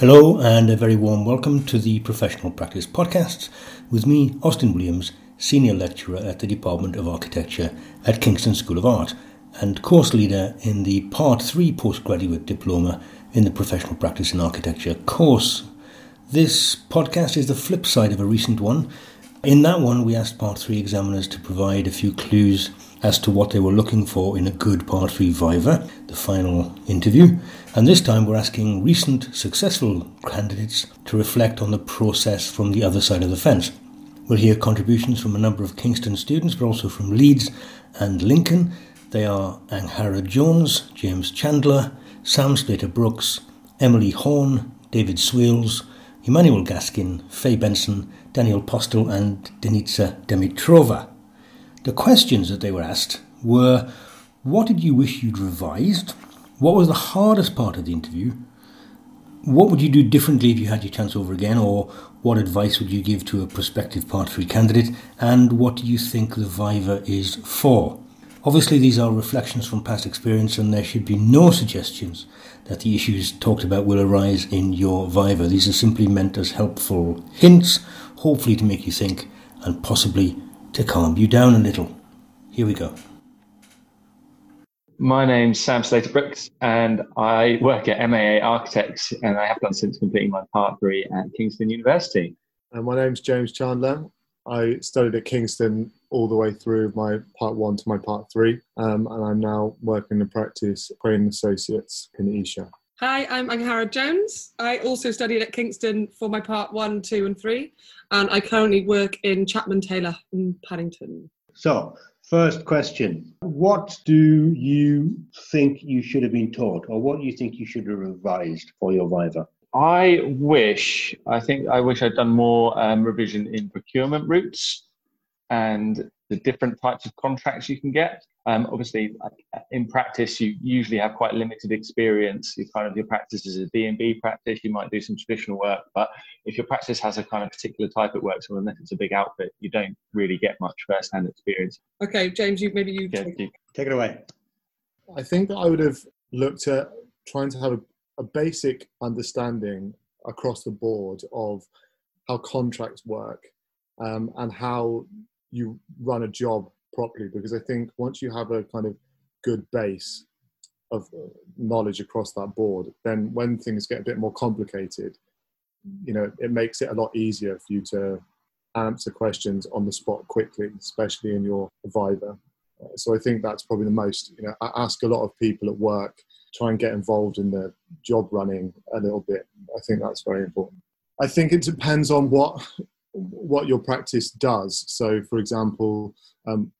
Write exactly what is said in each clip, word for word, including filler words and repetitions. Hello and a very warm welcome to the Professional Practice Podcasts with me, Austin Williams, Senior Lecturer at the Department of Architecture at Kingston School of Art and Course Leader in the Part three Postgraduate Diploma in the Professional Practice in Architecture course. This podcast is the flip side of a recent one. In that one, we asked Part three examiners to provide a few clues as to what they were looking for in a good Part three Viva, the final interview. And this time we're asking recent successful candidates to reflect on the process from the other side of the fence. We'll hear contributions from a number of Kingston students, but also from Leeds and Lincoln. They are Angharad Jones, James Chandler, Sam Slater-Brooks, Emily Horn, David Swales, Emmanuel Gaskin, Faye Benson, Daniel Postel and Denitsa Demitrova. The questions that they were asked were, what did you wish you'd revised? What was the hardest part of the interview? What would you do differently if you had your chance over again? Or what advice would you give to a prospective Part three candidate? And what do you think the Viva is for? Obviously, these are reflections from past experience and there should be no suggestions that the issues talked about will arise in your Viva. These are simply meant as helpful hints, hopefully to make you think and possibly to calm you down a little. Here we go. My name's Sam Slater-Brooks and I work at M A A Architects and I have done since completing my Part three at Kingston University. And my name's James Chandler. I studied at Kingston all the way through my Part one to my Part three um, and I'm now working in practice training associates in Esher. Hi, I'm Angharad Jones. I also studied at Kingston for my Part one, two and three and I currently work in Chapman Taylor in Paddington. So, first question. What do you think you should have been taught or what do you think you should have revised for your Viva? I wish, I think I wish I'd done more um, revision in procurement routes and the different types of contracts you can get. Um, obviously, in practice, you usually have quite limited experience. You kind of your practice is a D and B practice. You might do some traditional work, but if your practice has a kind of particular type it works on, unless it's a big outfit, you don't really get much first-hand experience. Okay, James, you maybe you yeah, take, you. take it away. I think that I would have looked at trying to have a, a basic understanding across the board of how contracts work um, and how you run a job properly, because I think once you have a kind of good base of knowledge across that board, then when things get a bit more complicated, you know, it makes it a lot easier for you to answer questions on the spot quickly, especially in your Viva. So I think that's probably the most, you know, I ask a lot of people at work, try and get involved in the job running a little bit. I think that's very important. I think it depends on what what your practice does. So for example, um,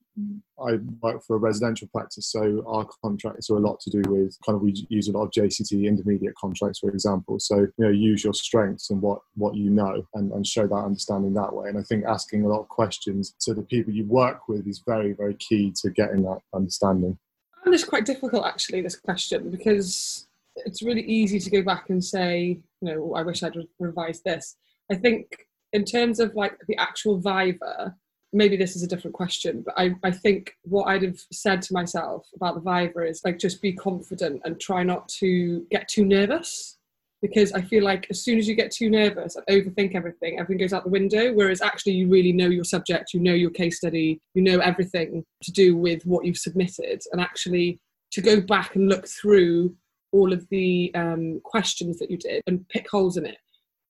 I work for a residential practice, so our contracts are a lot to do with kind of we use a lot of J C T intermediate contracts, for example. So you know, use your strengths and what what you know, and, and show that understanding that way. And I think asking a lot of questions to the people you work with is very very key to getting that understanding. I found this quite difficult actually, this question, because it's really easy to go back and say, you know, I wish I'd re- revised this. I think in terms of like the actual Viva. Maybe this is a different question, but I, I think what I'd have said to myself about the Viva is like, just be confident and try not to get too nervous, because I feel like as soon as you get too nervous and overthink everything, everything goes out the window, whereas actually you really know your subject, you know your case study, you know everything to do with what you've submitted. And actually to go back and look through all of the um, questions that you did and pick holes in it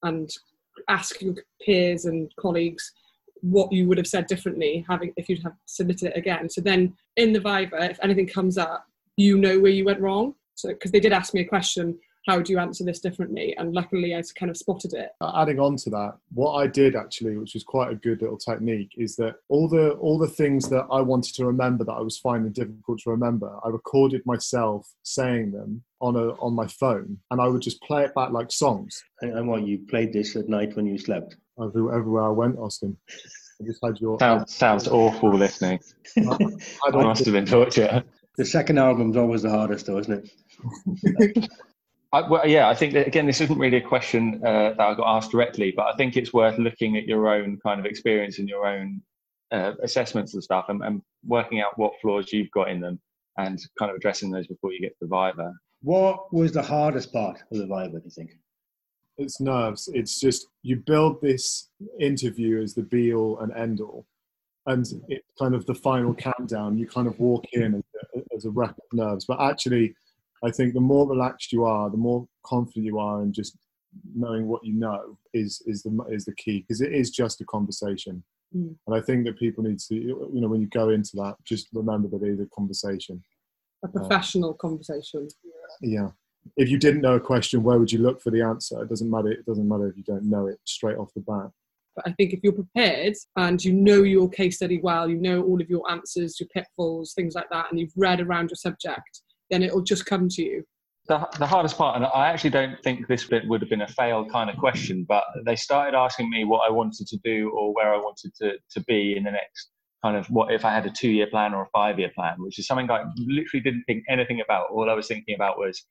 and ask your peers and colleagues what you would have said differently having if you'd have submitted it again. So then in the Viva, if anything comes up, you know where you went wrong. So because they did ask me a question, how do you answer this differently? And luckily I kind of spotted it. Adding on to that, what I did actually, which was quite a good little technique, is that all the all the things that I wanted to remember that I was finding difficult to remember, I recorded myself saying them on a on my phone and I would just play it back like songs. And what, you played this at night when you slept? Everywhere I went, Austin. I just had your sounds, sounds awful listening. I, I must have been torture. The second album's always the hardest, though, isn't it? I, well, yeah, I think that again, this isn't really a question uh, that I got asked directly, but I think it's worth looking at your own kind of experience and your own uh, assessments and stuff, and, and working out what flaws you've got in them, and kind of addressing those before you get to the Viva. What was the hardest part of the Viva, do you think? it's nerves. It's just you build this interview as the be all and end all, and it's kind of the final countdown. You kind of walk in as a, as a wreck of nerves, but actually, I think the more relaxed you are, the more confident you are, and just knowing what you know is is the is the key, because it is just a conversation. Mm. And I think that people need to, you know, when you go into that, just remember that it is a conversation. A professional uh, conversation. Yeah. If you didn't know a question, where would you look for the answer? It doesn't matter. It doesn't matter if you don't know it straight off the bat. But I think if you're prepared and you know your case study well, you know all of your answers, your pitfalls, things like that, and you've read around your subject, then it'll just come to you. The, the hardest part, and I actually don't think this bit would have been a failed kind of question, but they started asking me what I wanted to do or where I wanted to, to be in the next kind of, what if I had a two-year plan or a five-year plan, which is something I literally didn't think anything about. All I was thinking about was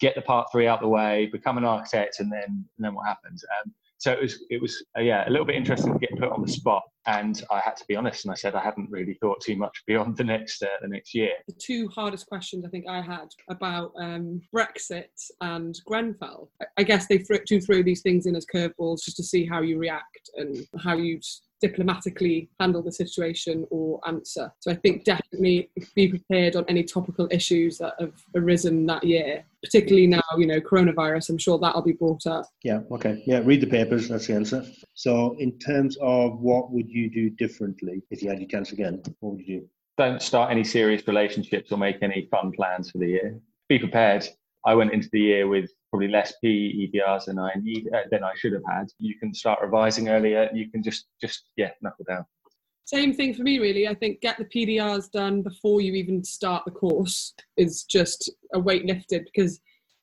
get the part three out of the way, become an architect, and then and then what happens? Um, so it was, it was uh, yeah, a little bit interesting to get put on the spot. And I had to be honest, and I said I hadn't really thought too much beyond the next uh, the next year. The two hardest questions I think I had about um, Brexit and Grenfell. I guess they th- do throw these things in as curveballs just to see how you react and how you diplomatically handle the situation or answer. So I think definitely be prepared on any topical issues that have arisen that year, particularly now, you know, coronavirus. I'm sure that'll be brought up. Yeah, okay. Yeah, read the papers. That's the answer. So in terms of what would you you do differently if you had your chance again, what would you do? Don't start any serious relationships or make any fun plans for the year. Be prepared. I went into the year with probably less P E D Rs than I need uh, than I should have had. You can start revising earlier. You can just just yeah knuckle down. Same thing for me, really. I think get the P D Rs done before you even start the course is just a weight lifted, because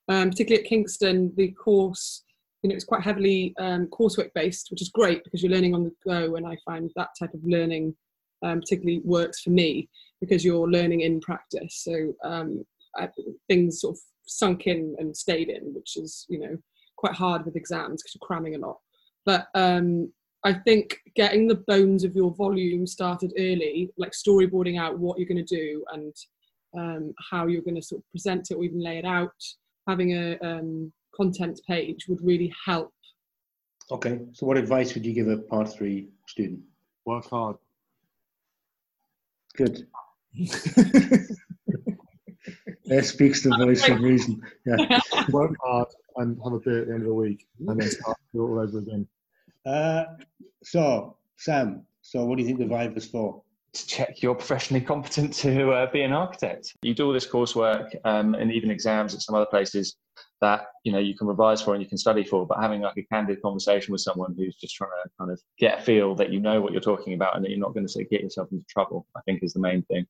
um, particularly at Kingston, the course, you know, it's quite heavily um, coursework based, which is great because you're learning on the go, and I find that type of learning um, particularly works for me because you're learning in practice. So um, I, things sort of sunk in and stayed in, which is, you know, quite hard with exams because you're cramming a lot. But um, I think getting the bones of your volume started early, like storyboarding out what you're going to do and um, how you're going to sort of present it or even lay it out, having a um, content page would really help. Okay, so what advice would you give a part three student? Work hard. Good. That speaks to the voice of reason. Yeah. Work hard and have a beer at the end of the week and then start to do it all over again. Uh, so, Sam, so what do you think the vibe is for? To check you're professionally competent to uh, be an architect. You do all this coursework um, and even exams at some other places that, you know, you can revise for and you can study for, but having like a candid conversation with someone who's just trying to kind of get a feel that you know what you're talking about and that you're not going to sort of get yourself into trouble, I think is the main thing.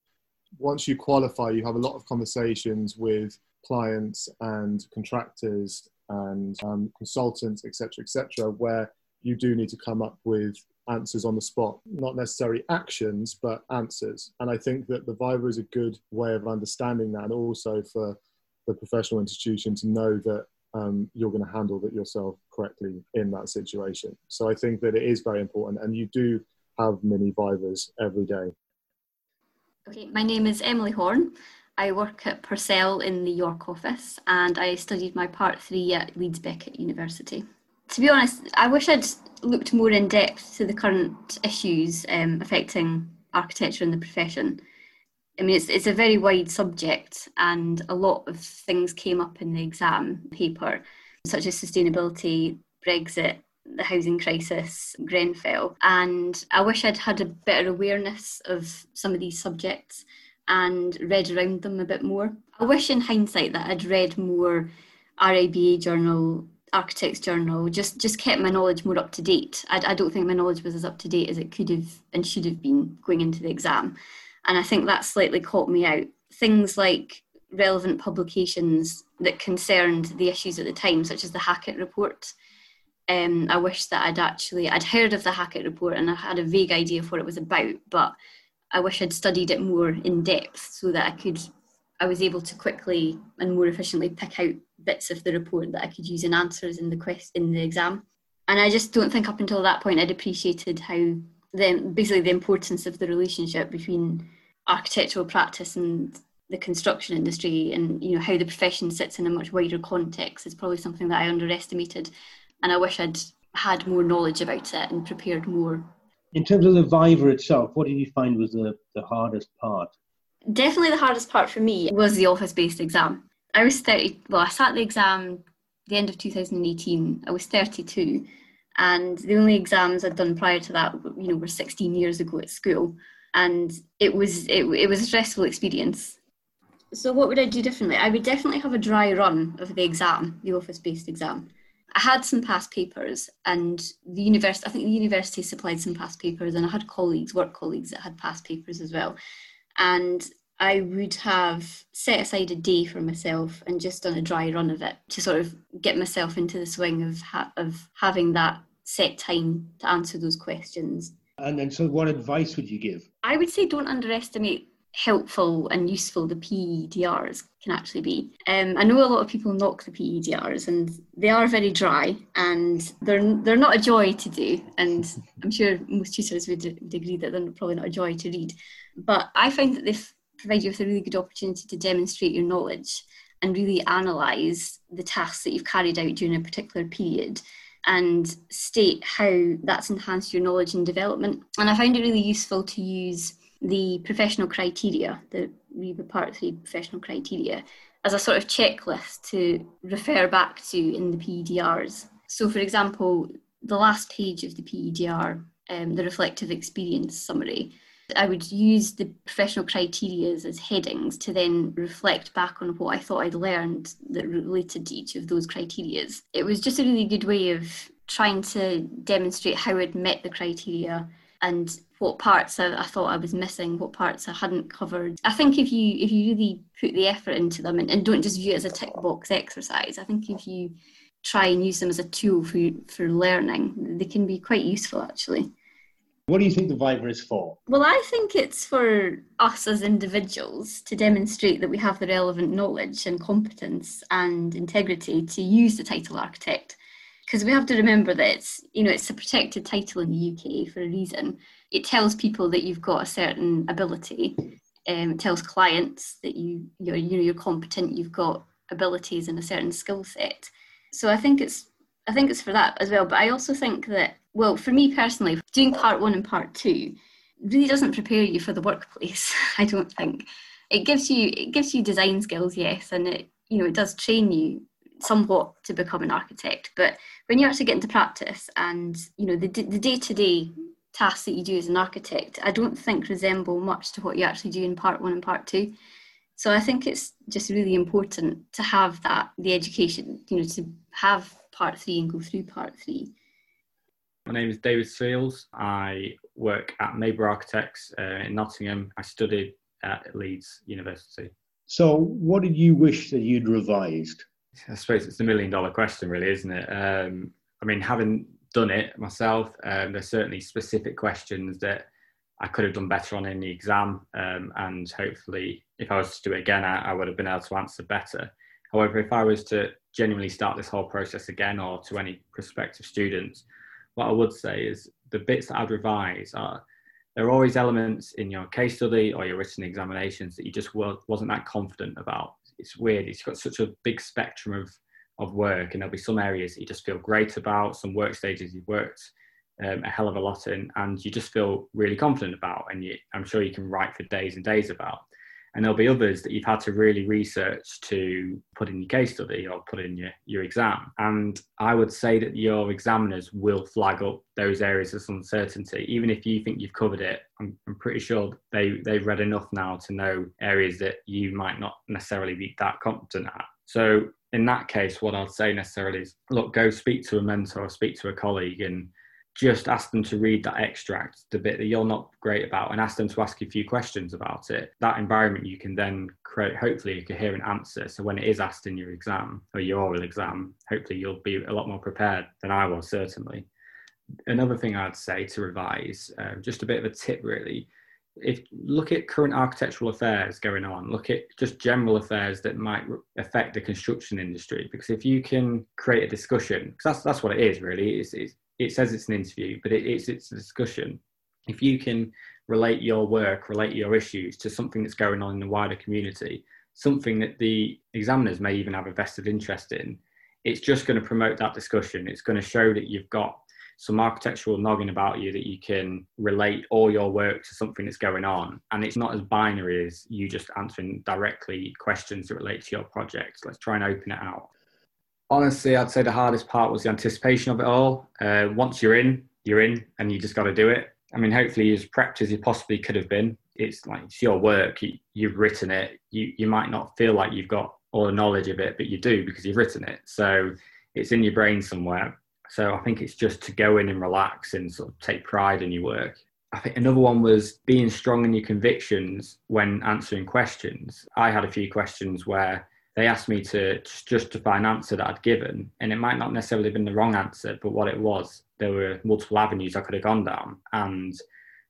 Once you qualify, you have a lot of conversations with clients and contractors and um, consultants, et cetera, et cetera, where you do need to come up with answers on the spot, not necessarily actions, but answers. And I think that the Viva is a good way of understanding that, and also for the professional institution to know that um, you're going to handle it yourself correctly in that situation. So I think that it is very important, and you do have mini Vivas every day. Okay, my name is Emily Horn. I work at Purcell in the York office, and I studied my Part three at Leeds Beckett University. To be honest, I wish I'd looked more in depth to the current issues um, affecting architecture and the profession. I mean, it's it's a very wide subject, and a lot of things came up in the exam paper, such as sustainability, Brexit, the housing crisis, Grenfell. And I wish I'd had a better awareness of some of these subjects and read around them a bit more. I wish in hindsight that I'd read more R I B A journal, Architects Journal, just just kept my knowledge more up to date. I, I don't think my knowledge was as up to date as it could have and should have been going into the exam. And I think that slightly caught me out. Things like relevant publications that concerned the issues at the time, such as the Hackett Report. Um, I wish that I'd actually, I'd heard of the Hackett Report and I had a vague idea of what it was about, but I wish I'd studied it more in depth so that I could, I was able to quickly and more efficiently pick out bits of the report that I could use in answers in the quest in the exam. And I just don't think up until that point I'd appreciated how then basically the importance of the relationship between architectural practice and the construction industry, and you know how the profession sits in a much wider context is probably something that I underestimated. and I wish I'd had more knowledge about it and prepared more. In terms of the Viva itself, what did you find was the, the hardest part? Definitely the hardest part for me was the office-based exam. I was thirty, well, I sat the exam the end of two thousand eighteen. I was thirty-two, and the only exams I'd done prior to that, you know, were sixteen years ago at school, and it was it, it was a stressful experience. So what would I do differently? I would definitely have a dry run of the exam, the office-based exam. I had some past papers, and the university, I think the university supplied some past papers, and I had colleagues, work colleagues that had past papers as well. And I would have set aside a day for myself and just done a dry run of it to sort of get myself into the swing of ha- of having that set time to answer those questions. And then, so what advice would you give? I would say don't underestimate helpful and useful the P E D Rs can actually be. Um, I know a lot of people knock the P E D Rs, and they are very dry, and they're they're not a joy to do, and I'm sure most tutors would, would agree that they're probably not a joy to read. But I find that they provide you with a really good opportunity to demonstrate your knowledge and really analyse the tasks that you've carried out during a particular period and state how that's enhanced your knowledge and development. And I found it really useful to use the professional criteria, the RIBA Part three professional criteria, as a sort of checklist to refer back to in the P E D Rs. So, for example, the last page of the P E D R, um, the reflective experience summary, I would use the professional criteria as headings to then reflect back on what I thought I'd learned that related to each of those criteria. It was just a really good way of trying to demonstrate how I'd met the criteria and what parts I, I thought I was missing, what parts I hadn't covered. I think if you if you really put the effort into them and, and don't just view it as a tick box exercise, I think if you try and use them as a tool for for learning, they can be quite useful actually. What do you think the Viva is for? Well, I think it's for us as individuals to demonstrate that we have the relevant knowledge and competence and integrity to use the title architect. Because we have to remember that it's, you know, it's a protected title in the U K for a reason. It tells people that you've got a certain ability. Um, it tells clients that you you're you know you're competent. You've got abilities and a certain skill set. So I think it's I think it's for that as well. But I also think that, well, for me personally, doing part one and part two really doesn't prepare you for the workplace. I don't think it gives you it gives you design skills, yes, and it you know it does train you somewhat to become an architect, but when you actually get into practice and you know the d- the day-to-day tasks that you do as an architect, I don't think resemble much to what you actually do in part one and part two. So I think it's just really important to have that, the education, you know, to have part three and go through part three. My name is David Seals. I work at Maber Architects uh, in Nottingham. I studied at Leeds University. So what did you wish that you'd revised? I suppose it's a million dollar question really, isn't it? Um, I mean, having done it myself, um, there's certainly specific questions that I could have done better on in the exam. Um, and hopefully if I was to do it again, I, I would have been able to answer better. However, if I was to genuinely start this whole process again, or to any prospective students, what I would say is the bits that I'd revise are, there are always elements in your case study or your written examinations that you just wasn't that confident about. It's weird, it's got such a big spectrum of of work, and there'll be some areas that you just feel great about, some work stages you've worked um, a hell of a lot in, and you just feel really confident about, and you, I'm sure you can write for days and days about. And there'll be others that you've had to really research to put in your case study or put in your, your exam. And I would say that your examiners will flag up those areas of uncertainty. Even if you think you've covered it, I'm, I'm pretty sure they, they've read enough now to know areas that you might not necessarily be that competent at. So in that case, what I'd say necessarily is, look, go speak to a mentor, speak to a colleague, and just ask them to read that extract, the bit that you're not great about, and ask them to ask you a few questions about it. That environment, you can then create, hopefully, a coherent answer. So when it is asked in your exam or your oral exam, hopefully you'll be a lot more prepared than I was, certainly. Another thing I'd say to revise, uh, just a bit of a tip, really, if look at current architectural affairs going on, look at just general affairs that might affect the construction industry, because if you can create a discussion, because that's, that's what it is, really. It's, it's, it says it's an interview, but it, it's it's a discussion. If you can relate your work, relate your issues to something that's going on in the wider community, something that the examiners may even have a vested interest in, it's just going to promote that discussion. It's going to show that you've got some architectural noggin about you, that you can relate all your work to something that's going on. And it's not as binary as you just answering directly questions that relate to your project. Let's try and open it out. Honestly, I'd say the hardest part was the anticipation of it all. Uh, once you're in, you're in, and you just got to do it. I mean, hopefully as prepped as you possibly could have been. It's like, it's your work, you, you've written it. You, you might not feel like you've got all the knowledge of it, but you do because you've written it. So it's in your brain somewhere. So I think it's just to go in and relax and sort of take pride in your work. I think another one was being strong in your convictions when answering questions. I had a few questions where they asked me to justify an answer that I'd given, and it might not necessarily have been the wrong answer, but what it was, there were multiple avenues I could have gone down, and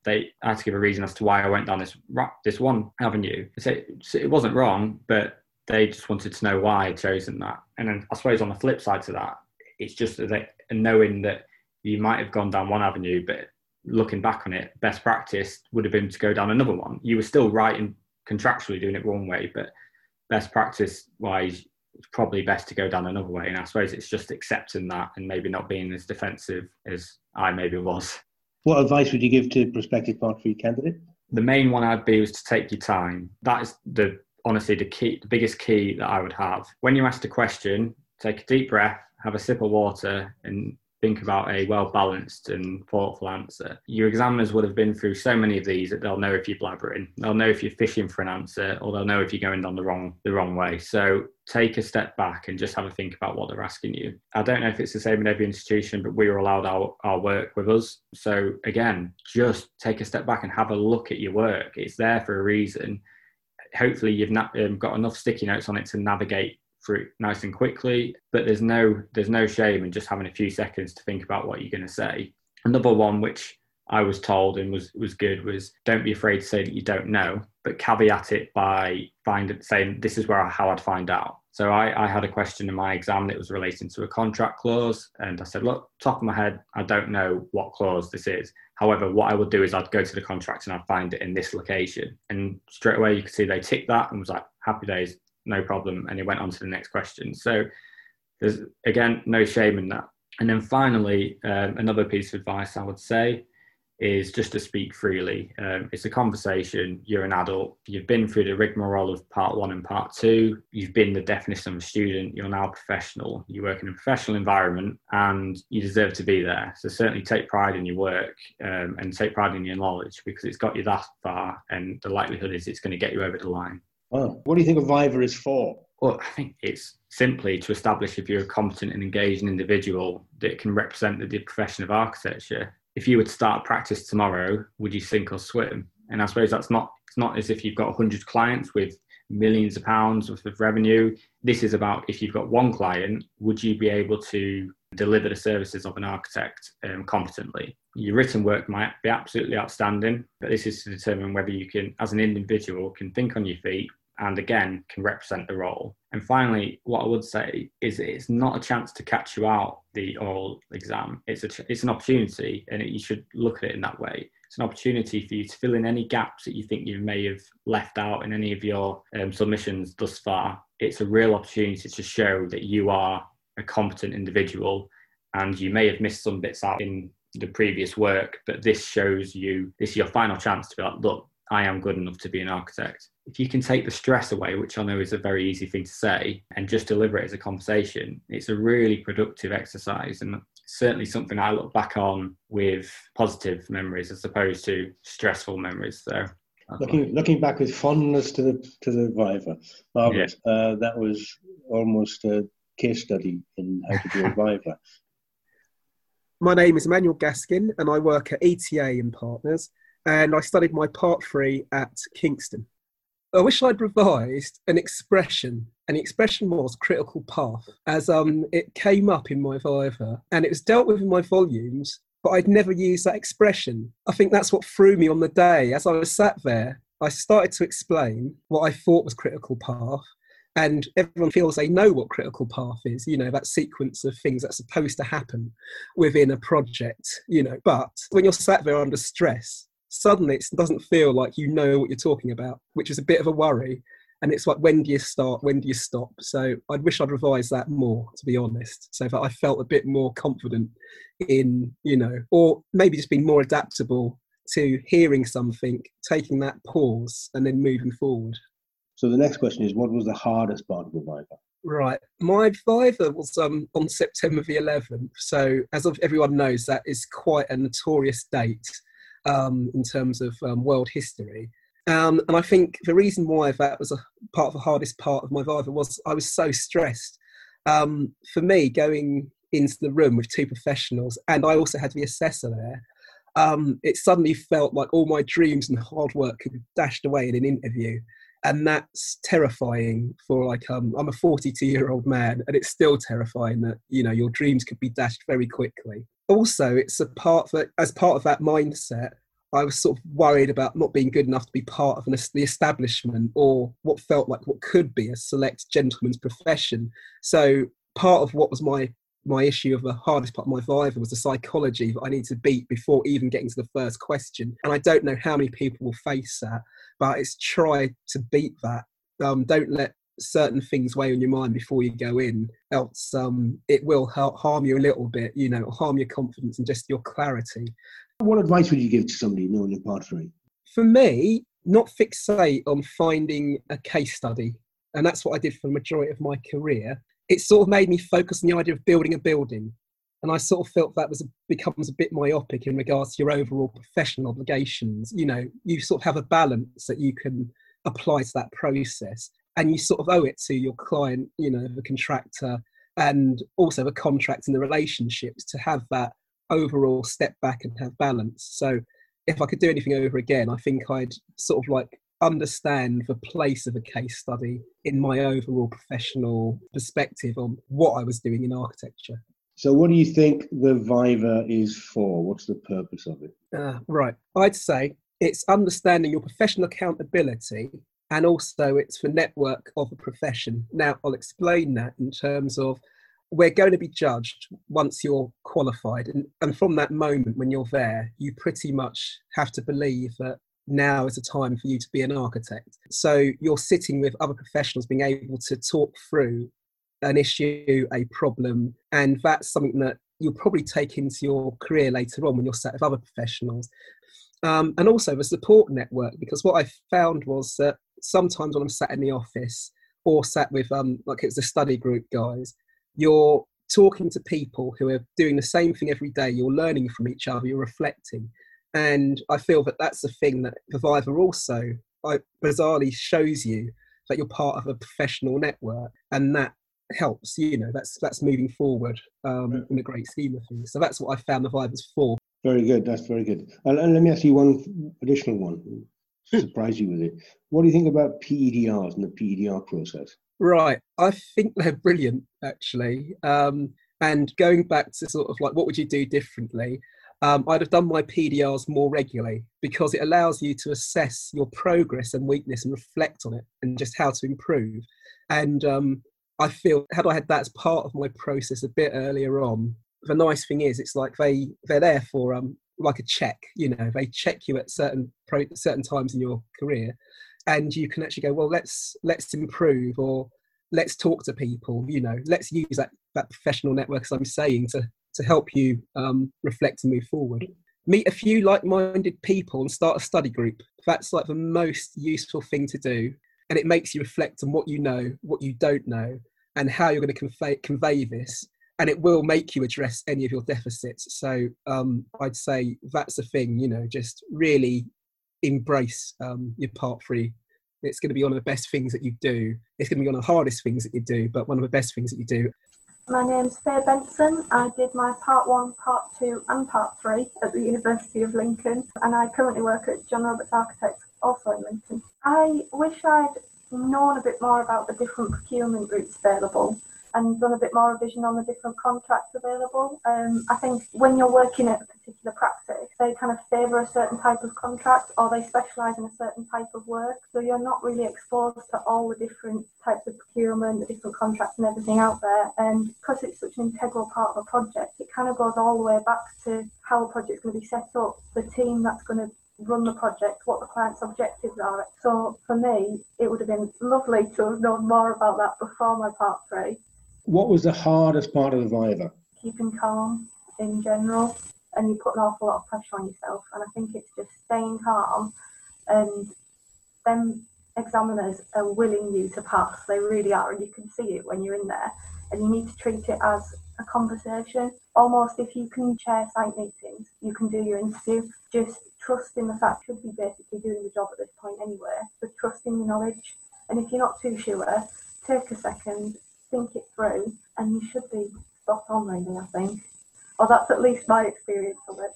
they had to give a reason as to why I went down this this one avenue. So it wasn't wrong, but they just wanted to know why I'd chosen that. And then I suppose on the flip side to that, it's just that knowing that you might have gone down one avenue, but looking back on it, best practice would have been to go down another one. You were still right in contractually doing it one way, but best practice wise, it's probably best to go down another way. And I suppose it's just accepting that and maybe not being as defensive as I maybe was. What advice would you give to a prospective Part three candidate? The main one I'd be was to take your time. That is the honestly the key, the biggest key that I would have. When you asked a question, take a deep breath, have a sip of water and think about a well-balanced and thoughtful answer. Your examiners would have been through so many of these that they'll know if you're blabbering, they'll know if you're fishing for an answer, or they'll know if you're going down the wrong the wrong way. So take a step back and just have a think about what they're asking you. I don't know if it's the same in every institution, but we were allowed our, our work with us. So again, just take a step back and have a look at your work. It's there for a reason. Hopefully you've na- um, got enough sticky notes on it to navigate through nice and quickly, but there's no there's no shame in just having a few seconds to think about what you're going to say. Another one which I was told and was was good was don't be afraid to say that you don't know, but caveat it by find it, saying this is where I, how I'd find out. So I, I had a question in my exam that was relating to a contract clause, and I said, look, top of my head, I don't know what clause this is. However, what I would do is I'd go to the contract and I'd find it in this location. And straight away you could see they ticked that and was like, happy days, no problem, and he went on to the next question. So there's, again, no shame in that. And then finally, um, another piece of advice I would say is just to speak freely. Um, it's a conversation, you're an adult, you've been through the rigmarole of part one and part two, you've been the definition of a student, you're now a professional, you work in a professional environment and you deserve to be there. So certainly take pride in your work um, and take pride in your knowledge, because it's got you that far and the likelihood is it's going to get you over the line. Oh. What do you think a viva is for? Well, I think it's simply to establish if you're a competent and engaging individual that can represent the profession of architecture. If you were to start practice tomorrow, would you sink or swim? And I suppose that's not, it's not as if you've got one hundred clients with millions of pounds worth of revenue. This is about if you've got one client, would you be able to deliver the services of an architect um, competently? Your written work might be absolutely outstanding, but this is to determine whether you can, as an individual, can think on your feet, and again, can represent the role. And finally, what I would say is it's not a chance to catch you out the oral exam. It's a it's an opportunity, and it, you should look at it in that way. It's an opportunity for you to fill in any gaps that you think you may have left out in any of your um, submissions thus far. It's a real opportunity to show that you are a competent individual, and you may have missed some bits out in the previous work, but this shows you, this is your final chance to be like, look, I am good enough to be an architect. If you can take the stress away, which I know is a very easy thing to say, and just deliver it as a conversation, it's a really productive exercise, and certainly something I look back on with positive memories as opposed to stressful memories. So looking like, looking back with fondness to the to the viva. Marvelous. Yeah. Uh, that was almost a case study in how to do a viva. My name is Emmanuel Gaskin, and I work at E T A in Partners, and I studied my Part three at Kingston. I wish I'd revised an expression, and the expression was critical path, as um, it came up in my viva, and it was dealt with in my volumes, but I'd never used that expression. I think that's what threw me on the day. As I was sat there, I started to explain what I thought was critical path, and everyone feels they know what critical path is, you know, that sequence of things that's supposed to happen within a project, you know. But when you're sat there under stress, suddenly it doesn't feel like you know what you're talking about, which is a bit of a worry. And it's like, when do you start? When do you stop? So I wish I'd revised that more, to be honest, so that I felt a bit more confident in, you know, or maybe just being more adaptable to hearing something, taking that pause and then moving forward. So the next question is, what was the hardest part of the Viva? Right. My Viva was um, on September the eleventh. So as of everyone knows, that is quite a notorious date um, in terms of um, world history. Um, and I think the reason why that was a part of the hardest part of my Viva was I was so stressed. Um, for me, going into the room with two professionals, and I also had the assessor there, um, it suddenly felt like all my dreams and hard work could be dashed away in an interview. And that's terrifying for, like, um, I'm a forty-two-year-old man, and it's still terrifying that, you know, your dreams could be dashed very quickly. Also, it's a part that, as part of that mindset, I was sort of worried about not being good enough to be part of an, the establishment, or what felt like what could be a select gentleman's profession. So part of what was my, my issue of the hardest part of my Viva was the psychology that I needed to beat before even getting to the first question. And I don't know how many people will face that, but it's try to beat that. Um, don't let certain things weigh on your mind before you go in, else um, it will harm you a little bit, you know, harm your confidence and just your clarity. What advice would you give to somebody knowing Part three? For me, not fixate on finding a case study. And that's what I did for the majority of my career. It sort of made me focus on the idea of building a building. And I sort of felt that was becomes a bit myopic in regards to your overall professional obligations. You know, you sort of have a balance that you can apply to that process. And you sort of owe it to your client, you know, the contractor, and also the contract and the relationships to have that overall step back and have balance. So if I could do anything over again, I think I'd sort of like understand the place of a case study in my overall professional perspective on what I was doing in architecture. So what do you think the Viva is for? What's the purpose of it? Uh, right. I'd say it's understanding your professional accountability, and also it's the network of a profession. Now, I'll explain that in terms of we're going to be judged once you're qualified. And, and from that moment when you're there, you pretty much have to believe that now is a time for you to be an architect. So you're sitting with other professionals being able to talk through an issue, a problem, and that's something that you'll probably take into your career later on when you're sat with other professionals. Um, and also the support network, because what I found was that sometimes when I'm sat in the office or sat with, um, like it's the study group guys, you're talking to people who are doing the same thing every day. You're learning from each other. You're reflecting. And I feel that that's the thing that the Viva also I, bizarrely shows you that you're part of a professional network, and that helps, you know, that's that's moving forward um, yeah. in the great scheme of things. So that's what I found the Viva's for. Very good. That's very good. And, and let me ask you one additional one. Surprise you with it. What do you think about P E D Rs and the P E D R process? Right. I think they're brilliant, actually. Um, and going back to sort of like, what would you do differently? Um, I'd have done my P E D Rs more regularly, because it allows you to assess your progress and weakness and reflect on it and just how to improve. And um, I feel had I had that as part of my process a bit earlier on, the nice thing is it's like they, they're there for um, like a check, you know, they check you at certain pro- certain times in your career, and you can actually go, well, let's let's improve, or let's talk to people, you know, let's use that, that professional network, as I'm saying, to, to help you um, reflect and move forward. Meet a few like-minded people and start a study group. That's like the most useful thing to do. And it makes you reflect on what you know, what you don't know, and how you're going to convey, convey this. And it will make you address any of your deficits. So um, I'd say that's the thing, you know, just really embrace um, your Part three. It's going to be one of the best things that you do. It's going to be one of the hardest things that you do, but one of the best things that you do. My name's Faye Benson. I did my Part one, Part two and Part three at the University of Lincoln, and I currently work at John Roberts Architects, also in Lincoln. I wish I'd known a bit more about the different procurement routes available and done a bit more revision on the different contracts available. Um, I think when you're working at a particular practice, they kind of favour a certain type of contract, or they specialise in a certain type of work. So you're not really exposed to all the different types of procurement, the different contracts and everything out there. And because it's such an integral part of a project, it kind of goes all the way back to how a project's going to be set up, the team that's going to run the project, what the client's objectives are. So for me, it would have been lovely to have known more about that before my part three. What was the hardest part of the RIBA? Keeping calm in general, and you put an awful lot of pressure on yourself. And I think it's just staying calm, and them examiners are willing you to pass. They really are, and you can see it when you're in there. And you need to treat it as a conversation. Almost, if you can chair site meetings, you can do your interview. Just trust in the fact you should be basically doing the job at this point anyway, but trust in your knowledge. And if you're not too sure, take a second, think it through, and you should be spot on, really, I think. Or that's at least my experience of it.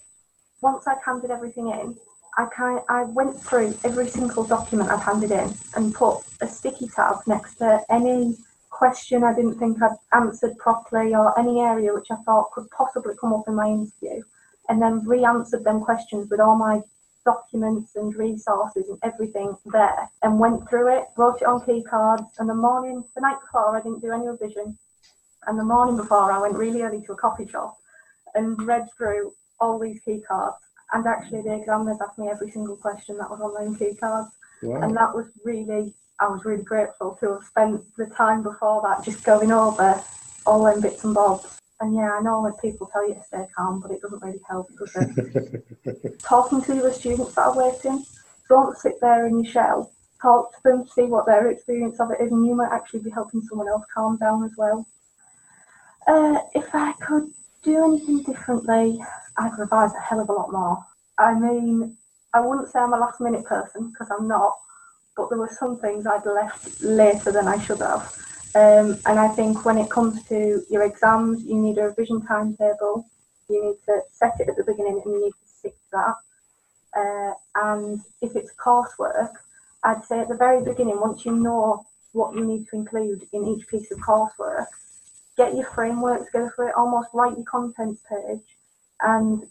Once I'd handed everything in, I kind I went through every single document I'd handed in and put a sticky tab next to any question I didn't think I'd answered properly, or any area which I thought could possibly come up in my interview, and then re-answered them questions with all my documents and resources and everything there, and went through it, wrote it on key cards, and the morning, the night before I didn't do any revision, and the morning before I went really early to a coffee shop and read through all these key cards, and actually the examiners asked me every single question that was on those key cards. Wow. And that was really I was really grateful to have spent the time before that just going over all them bits and bobs. And yeah, I know when people tell you to stay calm, but it doesn't really help, does it? Talking to the students that are waiting, don't sit there in your shell. Talk to them, see what their experience of it is, and you might actually be helping someone else calm down as well. Uh, if I could do anything differently, I'd revise a hell of a lot more. I mean, I wouldn't say I'm a last minute person, because I'm not. But there were some things I'd left later than I should have. Um, and I think when it comes to your exams, you need a revision timetable. You need to set it at the beginning and you need to stick to that. Uh, and if it's coursework, I'd say at the very beginning, once you know what you need to include in each piece of coursework, get your framework together for it, almost write your contents page and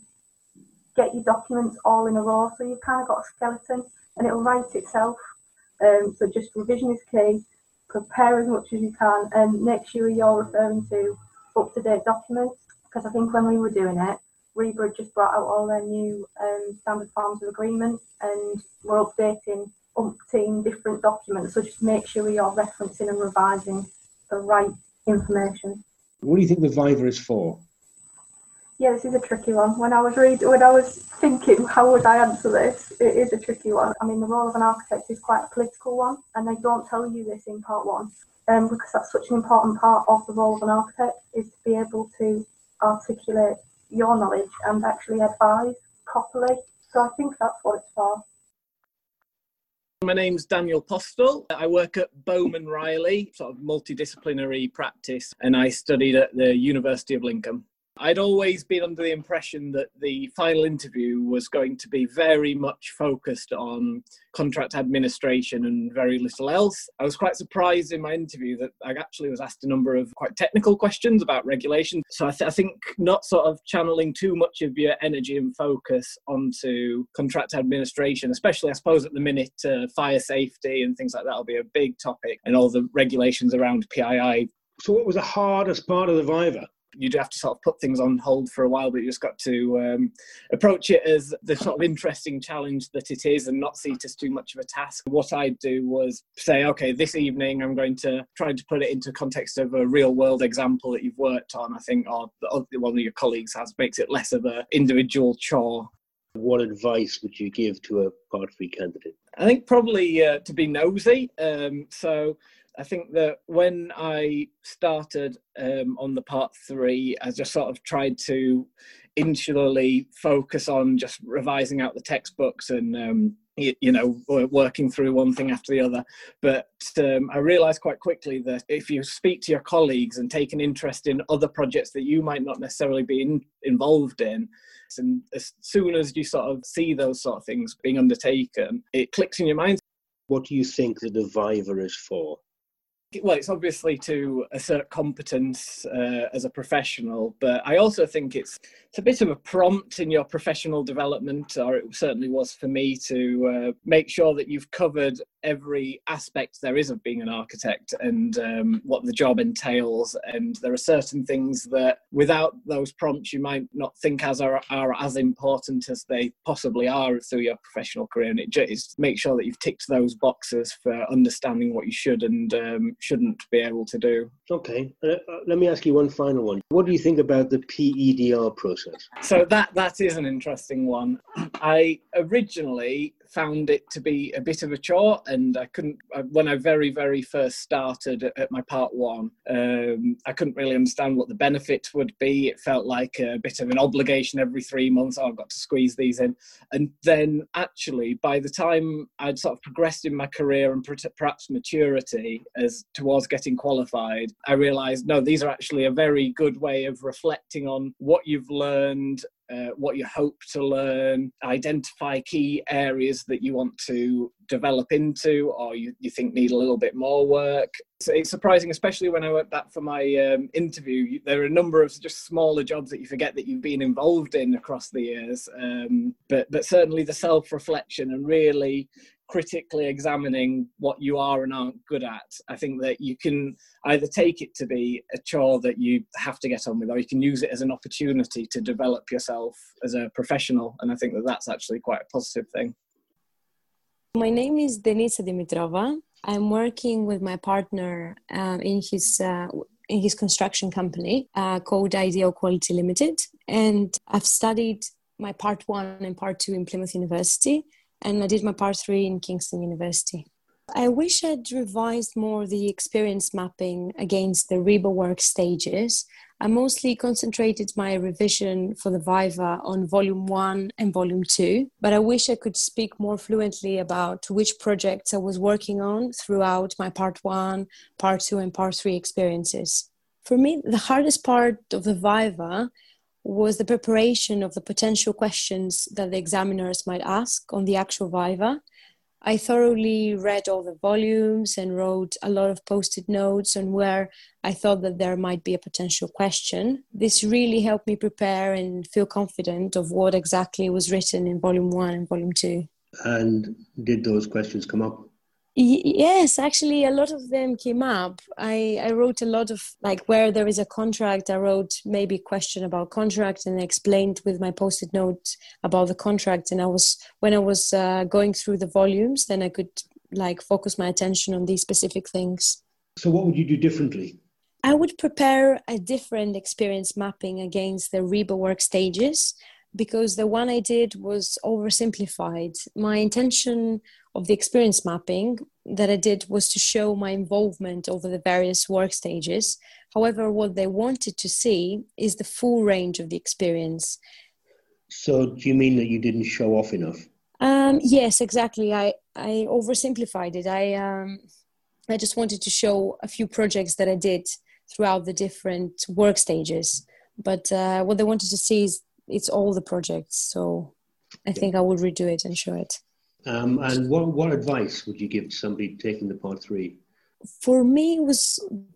get your documents all in a row. So you've kind of got a skeleton and it'll write itself. Um, so just revision is key, prepare as much as you can, and make sure you're referring to up-to-date documents, because I think when we were doing it, RIBA just brought out all their new um, standard forms of agreement and we're updating umpteen different documents, so just make sure you're referencing and revising the right information. What do you think the RIBA is for? Yeah, this is a tricky one. When I was read, when I was thinking, how would I answer this? It is a tricky one. I mean, the role of an architect is quite a political one, and they don't tell you this in part one, um, because that's such an important part of the role of an architect, is to be able to articulate your knowledge and actually advise properly. So I think that's what it's for. My name's Daniel Postel. I work at Bowman Riley, sort of multidisciplinary practice, and I studied at the University of Lincoln. I'd always been under the impression that the final interview was going to be very much focused on contract administration and very little else. I was quite surprised in my interview that I actually was asked a number of quite technical questions about regulation. So I, th- I think not sort of channeling too much of your energy and focus onto contract administration, especially I suppose at the minute, uh, fire safety and things like that will be a big topic, and all the regulations around P I I. So what was the hardest part of the RIBA? You'd have to sort of put things on hold for a while, but you just got to um, approach it as the sort of interesting challenge that it is and not see it as too much of a task. What I'd do was say, okay, this evening I'm going to try to put it into context of a real world example that you've worked on, I think, or one of your colleagues has, makes it less of an individual chore. What advice would you give to a part three candidate? I think probably uh, to be nosy. Um, so I think that when I started um, on the part three, I just sort of tried to insularly focus on just revising out the textbooks and, um, you, you know, working through one thing after the other. But um, I realised quite quickly that if you speak to your colleagues and take an interest in other projects that you might not necessarily be in, involved in, and as soon as you sort of see those sort of things being undertaken, it clicks in your mind. What do you think that the RIBA is for? well, it's obviously to assert competence uh, as a professional, but I also think it's, it's a bit of a prompt in your professional development, or it certainly was for me, to uh, make sure that you've covered every aspect there is of being an architect and um, what the job entails. And there are certain things that without those prompts you might not think as are, are as important as they possibly are through your professional career, and it just make sure that you've ticked those boxes for understanding what you should and um, shouldn't be able to do. Okay, uh, let me ask you one final one. What do you think about the P E D R process? So that that is an interesting one. I originally found it to be a bit of a chore, and I couldn't, when I very, very first started at my part one, um, I couldn't really understand what the benefit would be. It felt like a bit of an obligation every three months, oh, I've got to squeeze these in. And then actually, by the time I'd sort of progressed in my career and perhaps maturity as towards getting qualified, I realised, no, these are actually a very good way of reflecting on what you've learned, Uh, what you hope to learn, identify key areas that you want to develop into or you, you think need a little bit more work. So it's surprising, especially when I went back for my um, interview, there are a number of just smaller jobs that you forget that you've been involved in across the years. Um, but, but certainly the self-reflection and really critically examining what you are and aren't good at. I think that you can either take it to be a chore that you have to get on with, or you can use it as an opportunity to develop yourself as a professional. And I think that that's actually quite a positive thing. My name is Denisa Dimitrova. I'm working with my partner um, in his uh, in his construction company uh, called Ideal Quality Limited. And I've studied my part one and part two in Plymouth University. And I did my part three in Kingston University. I wish I'd revised more the experience mapping against the RIBA work stages. I mostly concentrated my revision for the Viva on volume one and volume two, but I wish I could speak more fluently about which projects I was working on throughout my part one, part two, and part three experiences. For me, the hardest part of the Viva was the preparation of the potential questions that the examiners might ask on the actual Viva. I thoroughly read all the volumes and wrote a lot of post-it notes on where I thought that there might be a potential question. This really helped me prepare and feel confident of what exactly was written in volume one and volume two. And did those questions come up? Yes, actually, a lot of them came up. I, I wrote a lot of, like, where there is a contract, I wrote maybe a question about contract and I explained with my post-it note about the contract. And I was, when I was uh, going through the volumes, then I could, like, focus my attention on these specific things. So what would you do differently? I would prepare a different experience mapping against the RIBA work stages, because the one I did was oversimplified. My intention of the experience mapping that I did was to show my involvement over the various work stages. However, what they wanted to see is the full range of the experience. So do you mean that you didn't show off enough? Um, yes, exactly. I, I oversimplified it. I, um, I just wanted to show a few projects that I did throughout the different work stages. But uh, what they wanted to see is it's all the projects, so I think I would redo it and show it. Um, and what, what advice would you give to somebody taking the part three? For me, it was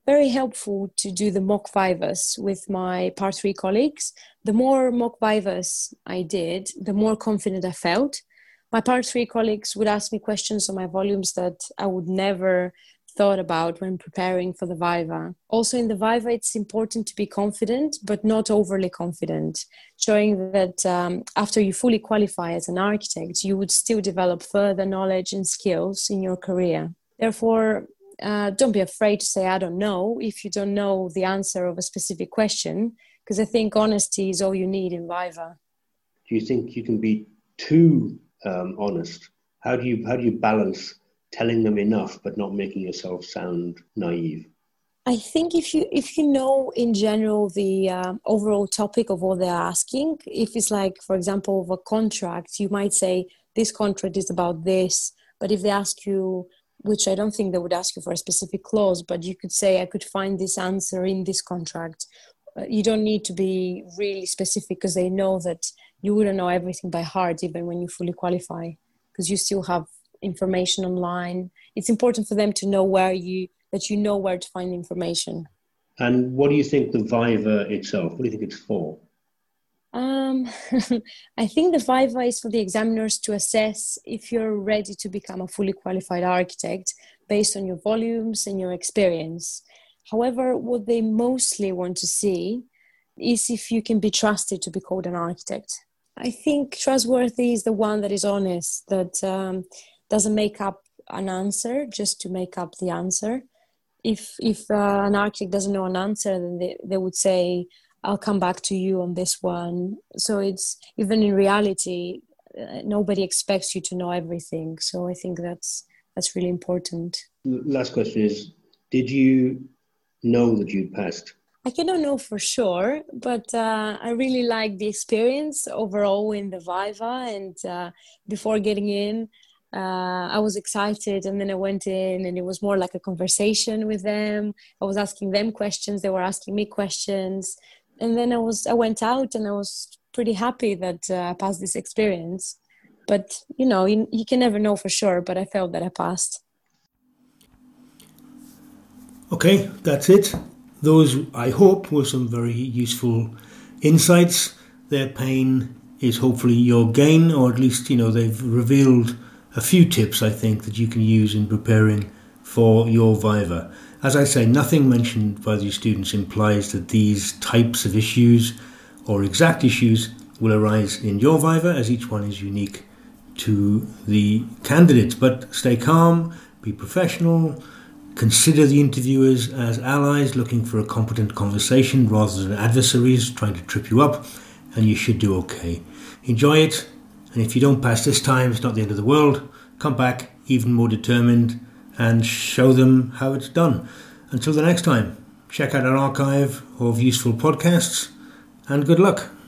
very helpful to do the mock vivas with my part three colleagues. The more mock vivas I did, the more confident I felt. My part three colleagues would ask me questions on my volumes that I would never thought about when preparing for the Viva. Also in the Viva, it's important to be confident, but not overly confident, showing that um, after you fully qualify as an architect, you would still develop further knowledge and skills in your career. Therefore, uh, don't be afraid to say, I don't know, if you don't know the answer of a specific question, because I think honesty is all you need in Viva. Do you think you can be too um, honest? How do you, how do you balance telling them enough, but not making yourself sound naive? I think if you if you know in general the uh, overall topic of what they're asking, if it's like, for example, of a contract, you might say, this contract is about this. But if they ask you, which I don't think they would ask you for a specific clause, but you could say, I could find this answer in this contract. Uh, you don't need to be really specific, because they know that you wouldn't know everything by heart, even when you fully qualify, because you still have information online. It's important for them to know where you that you know where to find information. And what do you think the Viva itself, what do you think it's for? Um, I think the Viva is for the examiners to assess if you're ready to become a fully qualified architect based on your volumes and your experience. However, what they mostly want to see is if you can be trusted to be called an architect. I think trustworthy is the one that is honest, that um, doesn't make up an answer just to make up the answer. If if uh, an architect doesn't know an answer, then they, they would say, I'll come back to you on this one. So it's, even in reality, uh, nobody expects you to know everything. So I think that's that's really important. Last question is, did you know that you'd passed? I cannot know for sure, but uh, I really liked the experience overall in the Viva. And uh, before getting in, Uh, I was excited, and then I went in and it was more like a conversation with them. I was asking them questions, they were asking me questions, and then I was I went out and I was pretty happy that uh, I passed this experience. But you know, you, you can never know for sure, but I felt that I passed. Okay, that's it. Those, I hope, were some very useful insights. Their pain is hopefully your gain, or at least, you know, they've revealed a few tips, I think, that you can use in preparing for your Viva. As I say, nothing mentioned by these students implies that these types of issues or exact issues will arise in your Viva, as each one is unique to the candidates. But stay calm, be professional, consider the interviewers as allies looking for a competent conversation rather than adversaries trying to trip you up, and you should do okay. Enjoy it. And if you don't pass this time, it's not the end of the world. Come back even more determined and show them how it's done. Until the next time, check out our archive of useful podcasts and good luck.